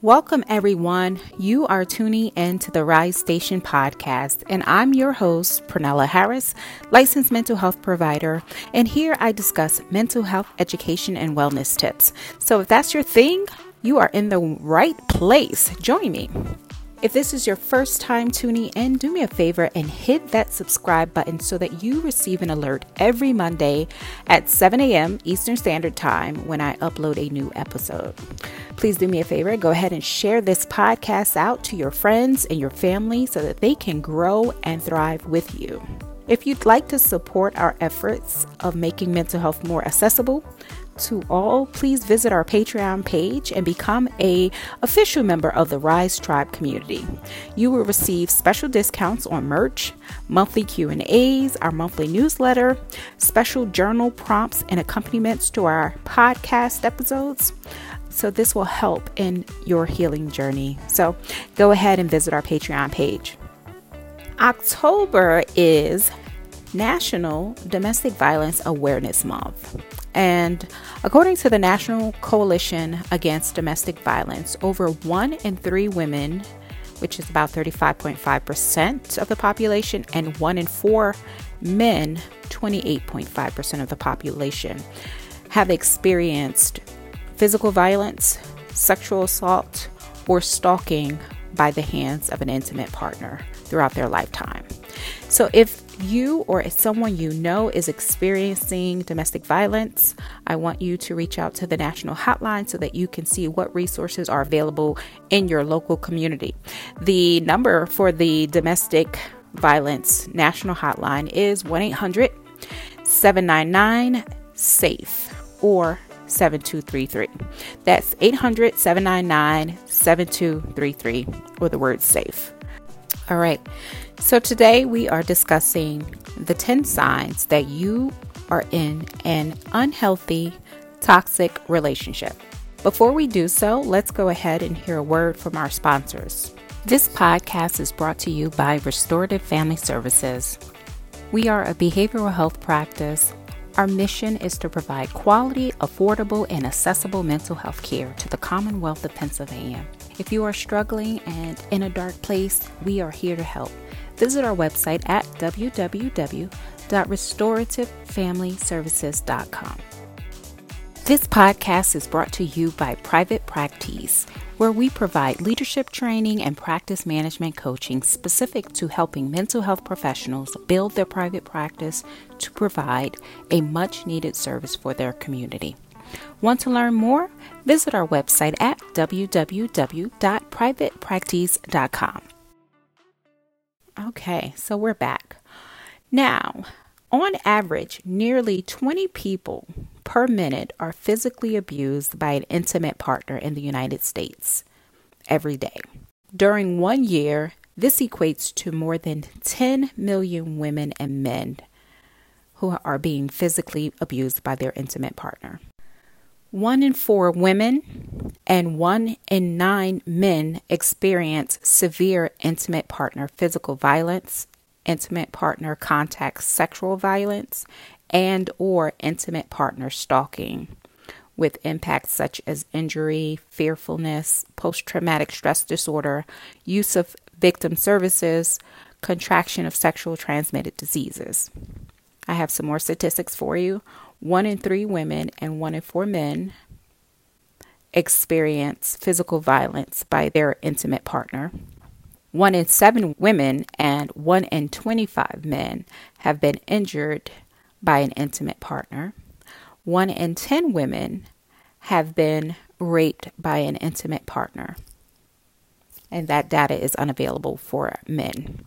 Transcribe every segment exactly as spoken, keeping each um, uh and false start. Welcome, everyone. You are tuning in to the Rise Station Podcast, and I'm your host, Pranella Harris, licensed mental health provider. And here I discuss mental health education and wellness tips. So if that's your thing, you are in the right place. Join me. If this is your first time tuning in, do me a favor and hit that subscribe button so that you receive an alert every Monday at seven a.m. Eastern Standard Time when I upload a new episode. Please do me a favor, go ahead and share this podcast out to your friends and your family so that they can grow and thrive with you. If you'd like to support our efforts of making mental health more accessible to all, please visit our Patreon page and become an official member of the Rise Tribe community. You will receive special discounts on merch, monthly Q and A's, our monthly newsletter, special journal prompts and accompaniments to our podcast episodes. So this will help in your healing journey. So go ahead and visit our Patreon page. October is National Domestic Violence Awareness Month. And according to the National Coalition Against Domestic Violence, over one in three women, which is about thirty-five point five percent of the population, and one in four men, twenty-eight point five percent of the population, have experienced physical violence, sexual assault, or stalking by the hands of an intimate partner throughout their lifetime. So if you or someone you know is experiencing domestic violence, I want you to reach out to the national hotline so that you can see what resources are available in your local community. The number for the domestic violence national hotline is one eight hundred seven nine nine S A F E or seven two three three. That's eight hundred seven nine nine seven two three three or the word SAFE. All right. So today we are discussing the ten signs that you are in an unhealthy, toxic relationship. Before we do so, let's go ahead and hear a word from our sponsors. This podcast is brought to you by Restorative Family Services. We are a behavioral health practice. Our mission is to provide quality, affordable, and accessible mental health care to the Commonwealth of Pennsylvania. If you are struggling and in a dark place, we are here to help. Visit our website at w w w dot restorative family services dot com. This podcast is brought to you by Private Practice, where we provide leadership training and practice management coaching specific to helping mental health professionals build their private practice to provide a much-needed service for their community. Want to learn more? Visit our website at w w w dot private practice dot com. Okay, so we're back. Now, on average, nearly twenty people per minute are physically abused by an intimate partner in the United States every day. During one year, this equates to more than ten million women and men who are being physically abused by their intimate partner. One in four women and one in nine men experience severe intimate partner physical violence, intimate partner contact sexual violence, and or intimate partner stalking with impacts such as injury, fearfulness, post-traumatic stress disorder, use of victim services, contraction of sexual transmitted diseases. I have some more statistics for you. One in three women and one in four men experience physical violence by their intimate partner. One in seven women and one in twenty-five men have been injured by an intimate partner. One in ten women have been raped by an intimate partner. And that data is unavailable for men.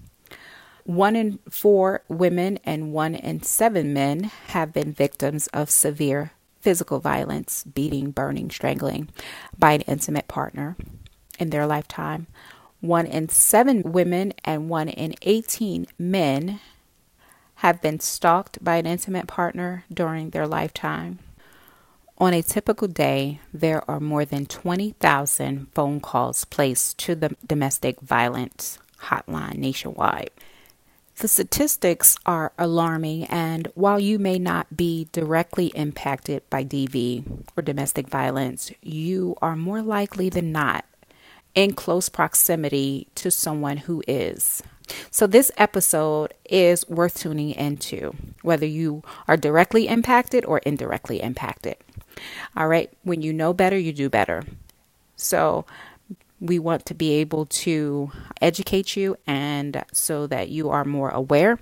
One in four women and one in seven men have been victims of severe physical violence, beating, burning, strangling by an intimate partner in their lifetime. One in seven women and one in eighteen men have been stalked by an intimate partner during their lifetime. On a typical day, there are more than twenty thousand phone calls placed to the domestic violence hotline nationwide. The statistics are alarming, and while you may not be directly impacted by D V or domestic violence, you are more likely than not in close proximity to someone who is. So this episode is worth tuning into, whether you are directly impacted or indirectly impacted. All right. When you know better, you do better. So we want to be able to educate you, and so that you are more aware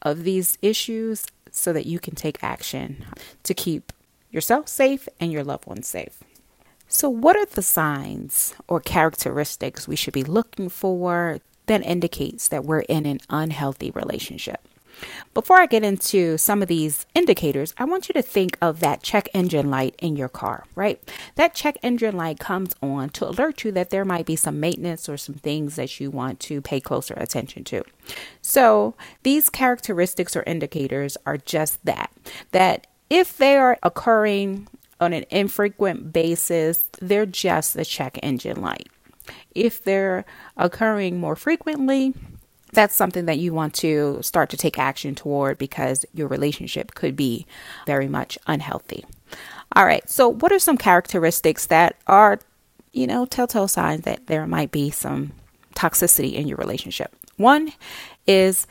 of these issues so that you can take action to keep yourself safe and your loved ones safe. So what are the signs or characteristics we should be looking for that indicates that we're in an unhealthy relationship? Before I get into some of these indicators, I want you to think of that check engine light in your car, right? That check engine light comes on to alert you that there might be some maintenance or some things that you want to pay closer attention to. So these characteristics or indicators are just that, that if they are occurring on an infrequent basis, they're just the check engine light. If they're occurring more frequently, that's something that you want to start to take action toward, because your relationship could be very much unhealthy. All right. So what are some characteristics that are, you know, telltale signs that there might be some toxicity in your relationship? One is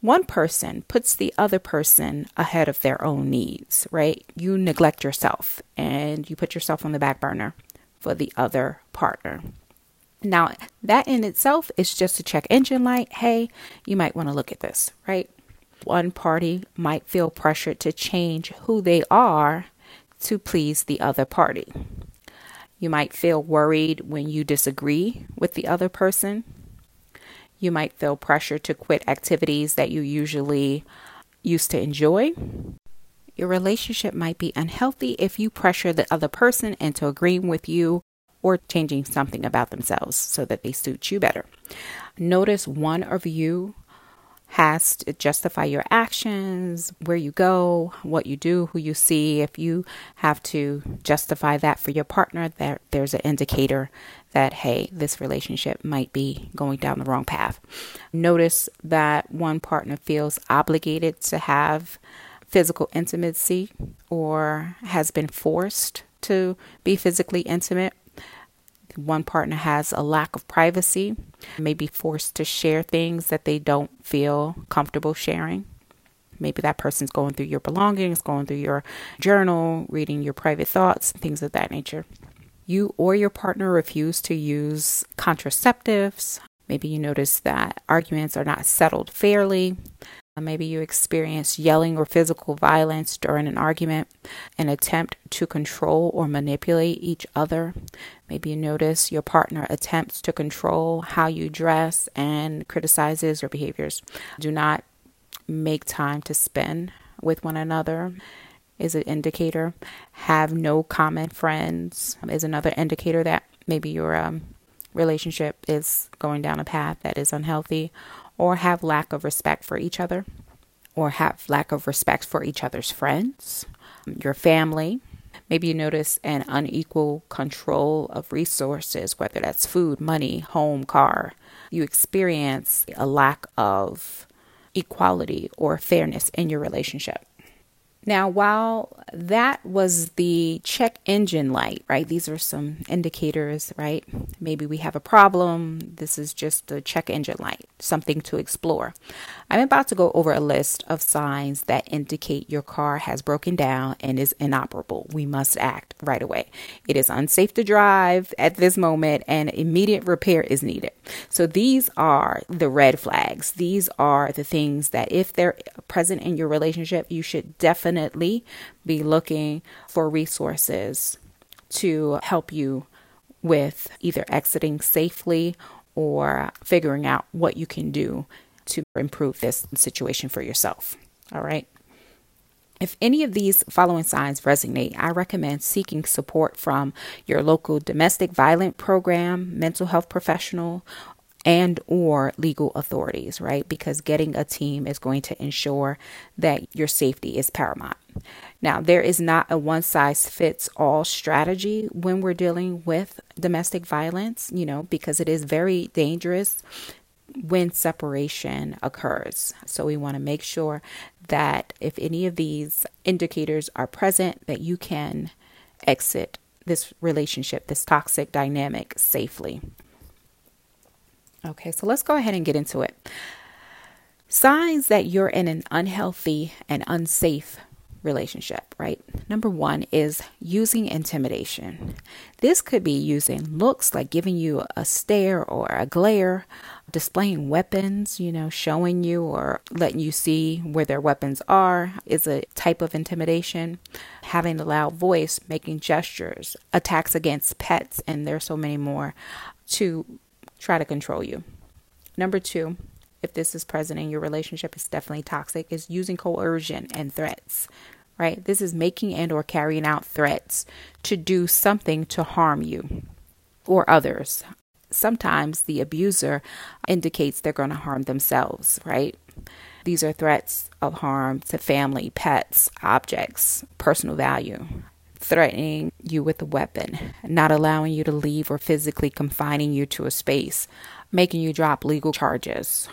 one person puts the other person ahead of their own needs, right? You neglect yourself and you put yourself on the back burner for the other partner. Now, that in itself is just a check engine light. Hey, you might want to look at this, right? One party might feel pressured to change who they are to please the other party. You might feel worried when you disagree with the other person. You might feel pressure to quit activities that you usually used to enjoy. Your relationship might be unhealthy if you pressure the other person into agreeing with you or changing something about themselves so that they suit you better. Notice one of you has to justify your actions, where you go, what you do, who you see. If you have to justify that for your partner, that there's an indicator that, hey, this relationship might be going down the wrong path. Notice that one partner feels obligated to have physical intimacy or has been forced to be physically intimate. One partner has a lack of privacy, may be forced to share things that they don't feel comfortable sharing. Maybe that person's going through your belongings, going through your journal, reading your private thoughts, things of that nature. You or your partner refuse to use contraceptives. Maybe you notice that arguments are not settled fairly. Maybe you experience yelling or physical violence during an argument, an attempt to control or manipulate each other. Maybe you notice your partner attempts to control how you dress and criticizes your behaviors. Do not make time to spend with one another is an indicator. Have no common friends is another indicator that maybe your um, relationship is going down a path that is unhealthy. Or have lack of respect for each other, or have lack of respect for each other's friends, your family. Maybe you notice an unequal control of resources, whether that's food, money, home, car. You experience a lack of equality or fairness in your relationship. Now, while that was the check engine light, right? These are some indicators, right? Maybe we have a problem. This is just the check engine light, something to explore. I'm about to go over a list of signs that indicate your car has broken down and is inoperable. We must act right away. It is unsafe to drive at this moment and immediate repair is needed. So these are the red flags. These are the things that if they're present in your relationship, you should definitely Definitely be looking for resources to help you with either exiting safely or figuring out what you can do to improve this situation for yourself. All right. If any of these following signs resonate, I recommend seeking support from your local domestic violence program, mental health professional, and or legal authorities, right? Because getting a team is going to ensure that your safety is paramount. Now, there is not a one size fits all strategy when we're dealing with domestic violence, you know, because it is very dangerous. when separation occurs. So we want to make sure that if any of these indicators are present, that you can exit this relationship, this toxic dynamic, safely. Okay, so let's go ahead and get into it. Signs that you're in an unhealthy and unsafe relationship, right? Number one is using intimidation. This could be using looks, like giving you a stare or a glare, displaying weapons, you know, showing you or letting you see where their weapons are is a type of intimidation. Having a loud voice, making gestures, attacks against pets, and there's so many more to try to control you. Number two, if this is present in your relationship, it's definitely toxic, is using coercion and threats, right? This is making and or carrying out threats to do something to harm you or others. Sometimes the abuser indicates they're going to harm themselves, right? These are threats of harm to family, pets, objects, personal value, threatening you with a weapon, not allowing you to leave or physically confining you to a space, making you drop legal charges,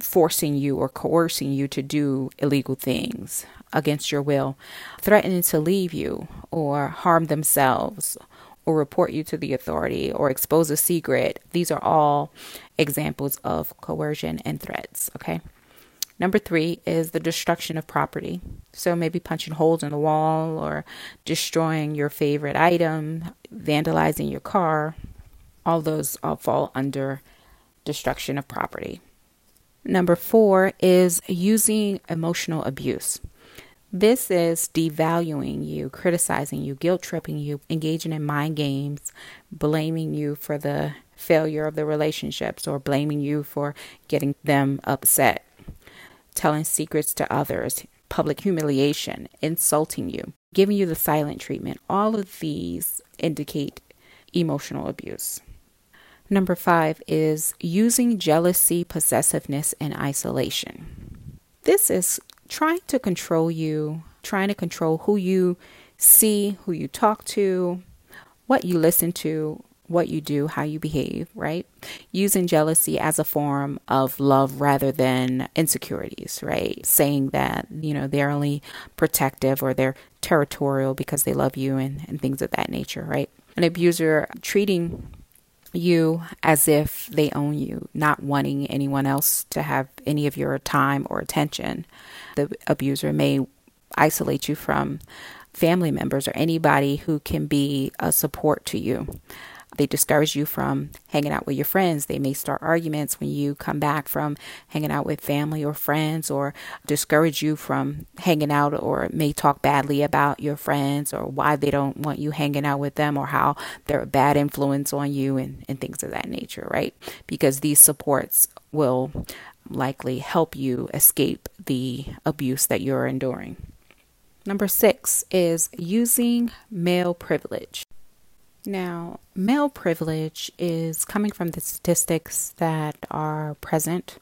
forcing you or coercing you to do illegal things against your will, threatening to leave you or harm themselves or report you to the authority or expose a secret. These are all examples of coercion and threats. Okay. Number three is the destruction of property. So maybe punching holes in the wall or destroying your favorite item, vandalizing your car. All those all fall under destruction of property. Number four is using emotional abuse. This is devaluing you, criticizing you, guilt tripping you, engaging in mind games, blaming you for the failure of the relationships or blaming you for getting them upset. Telling secrets to others, public humiliation, insulting you, giving you the silent treatment. All of these indicate emotional abuse. Number five is using jealousy, possessiveness, and isolation. This is trying to control you, trying to control who you see, who you talk to, what you listen to, what you do, how you behave, right? Using jealousy as a form of love rather than insecurities, right? Saying that, you know, they're only protective or they're territorial because they love you and, and things of that nature, right? An abuser treating you as if they own you, not wanting anyone else to have any of your time or attention. The abuser may isolate you from family members or anybody who can be a support to you. They discourage you from hanging out with your friends. They may start arguments when you come back from hanging out with family or friends, or discourage you from hanging out, or may talk badly about your friends or why they don't want you hanging out with them or how they're a bad influence on you and, and things of that nature, right? Because these supports will likely help you escape the abuse that you're enduring. Number six is using male privilege. Now, male privilege is coming from the statistics that are present,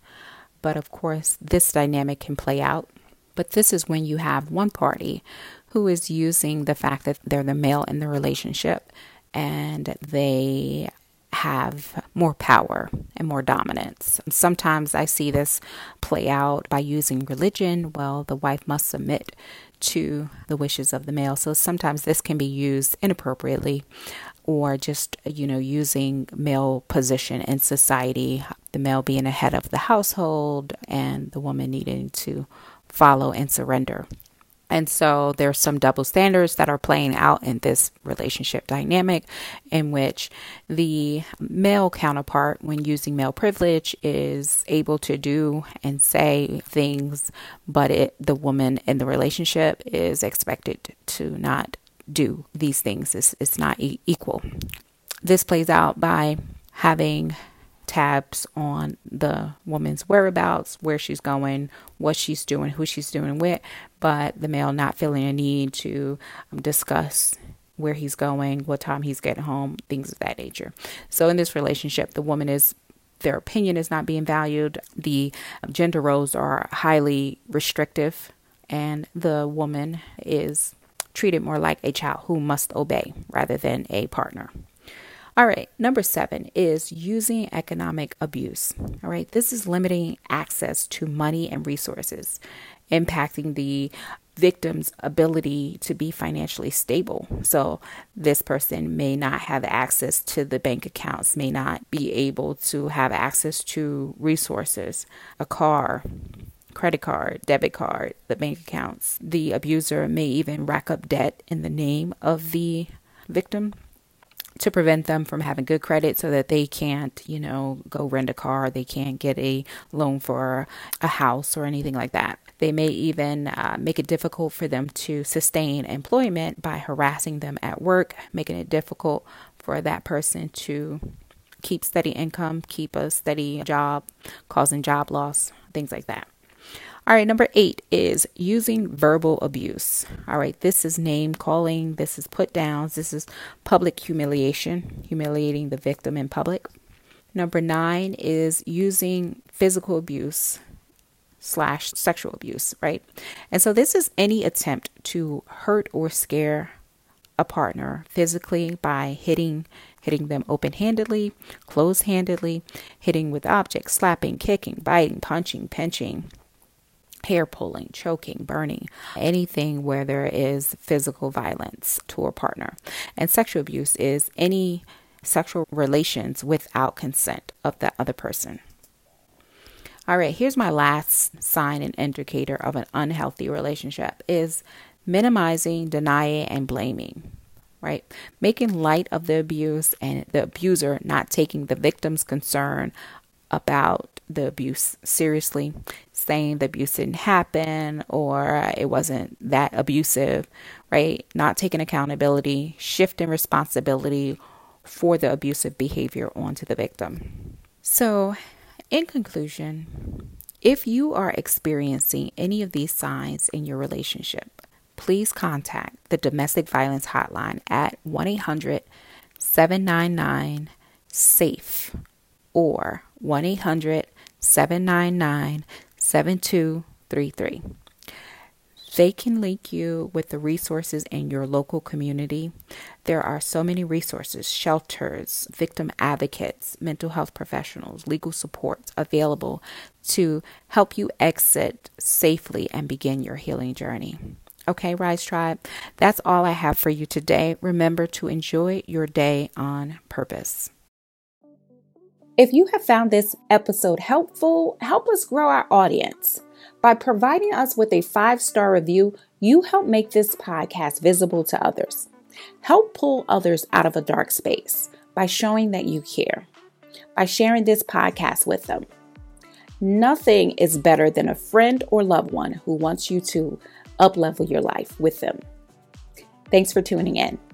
but of course, this dynamic can play out. But this is when you have one party who is using the fact that they're the male in the relationship and they have more power and more dominance. Sometimes I see this play out by using religion. Well, the wife must submit to the wishes of the male. So sometimes this can be used inappropriately, or just, you know, using male position in society, the male being the head of the household and the woman needing to follow and surrender. And so there's some double standards that are playing out in this relationship dynamic, in which the male counterpart, when using male privilege, is able to do and say things, but it, the woman in the relationship is expected to not do these things. It's, it's not e- equal. This plays out by having tabs on the woman's whereabouts, where she's going, what she's doing, who she's doing with, but the male not feeling a need to discuss where he's going, what time he's getting home, things of that nature. So in this relationship, the woman is, their opinion is not being valued. The gender roles are highly restrictive, and the woman is treated more like a child who must obey rather than a partner. All right. Number seven is using economic abuse. All right. This is limiting access to money and resources, impacting the victim's ability to be financially stable. So this person may not have access to the bank accounts, may not be able to have access to resources, a car, credit card, debit card, the bank accounts. The abuser may even rack up debt in the name of the victim to prevent them from having good credit so that they can't, you know, go rent a car. They can't get a loan for a house or anything like that. They may even uh, make it difficult for them to sustain employment by harassing them at work, making it difficult for that person to keep steady income, keep a steady job, causing job loss, things like that. All right. Number eight is using verbal abuse. All right. This is name calling. This is put downs. This is public humiliation, humiliating the victim in public. Number nine is using physical abuse slash sexual abuse. Right. And so this is any attempt to hurt or scare a partner physically by hitting, hitting them open-handedly, closed-handedly, hitting with objects, slapping, kicking, biting, punching, pinching, hair pulling, choking, burning, anything where there is physical violence to a partner. And sexual abuse is any sexual relations without consent of the other person. All right, here's my last sign and indicator of an unhealthy relationship is minimizing, denying, and blaming, right? Making light of the abuse and the abuser not taking the victim's concern about the abuse seriously, saying the abuse didn't happen or it wasn't that abusive, right? Not taking accountability, shifting responsibility for the abusive behavior onto the victim. So, in conclusion, if you are experiencing any of these signs in your relationship, please contact the Domestic Violence Hotline at one eight hundred, seven nine nine, S A F E or one eight hundred, seven nine nine, seven two three three. They can link you with the resources in your local community. There are so many resources, shelters, victim advocates, mental health professionals, legal supports available to help you exit safely and begin your healing journey. Okay, Rise Tribe, that's all I have for you today. Remember to enjoy your day on purpose. If you have found this episode helpful, help us grow our audience. By providing us with a five-star review, you help make this podcast visible to others. Help pull others out of a dark space by showing that you care, by sharing this podcast with them. Nothing is better than a friend or loved one who wants you to uplevel your life with them. Thanks for tuning in.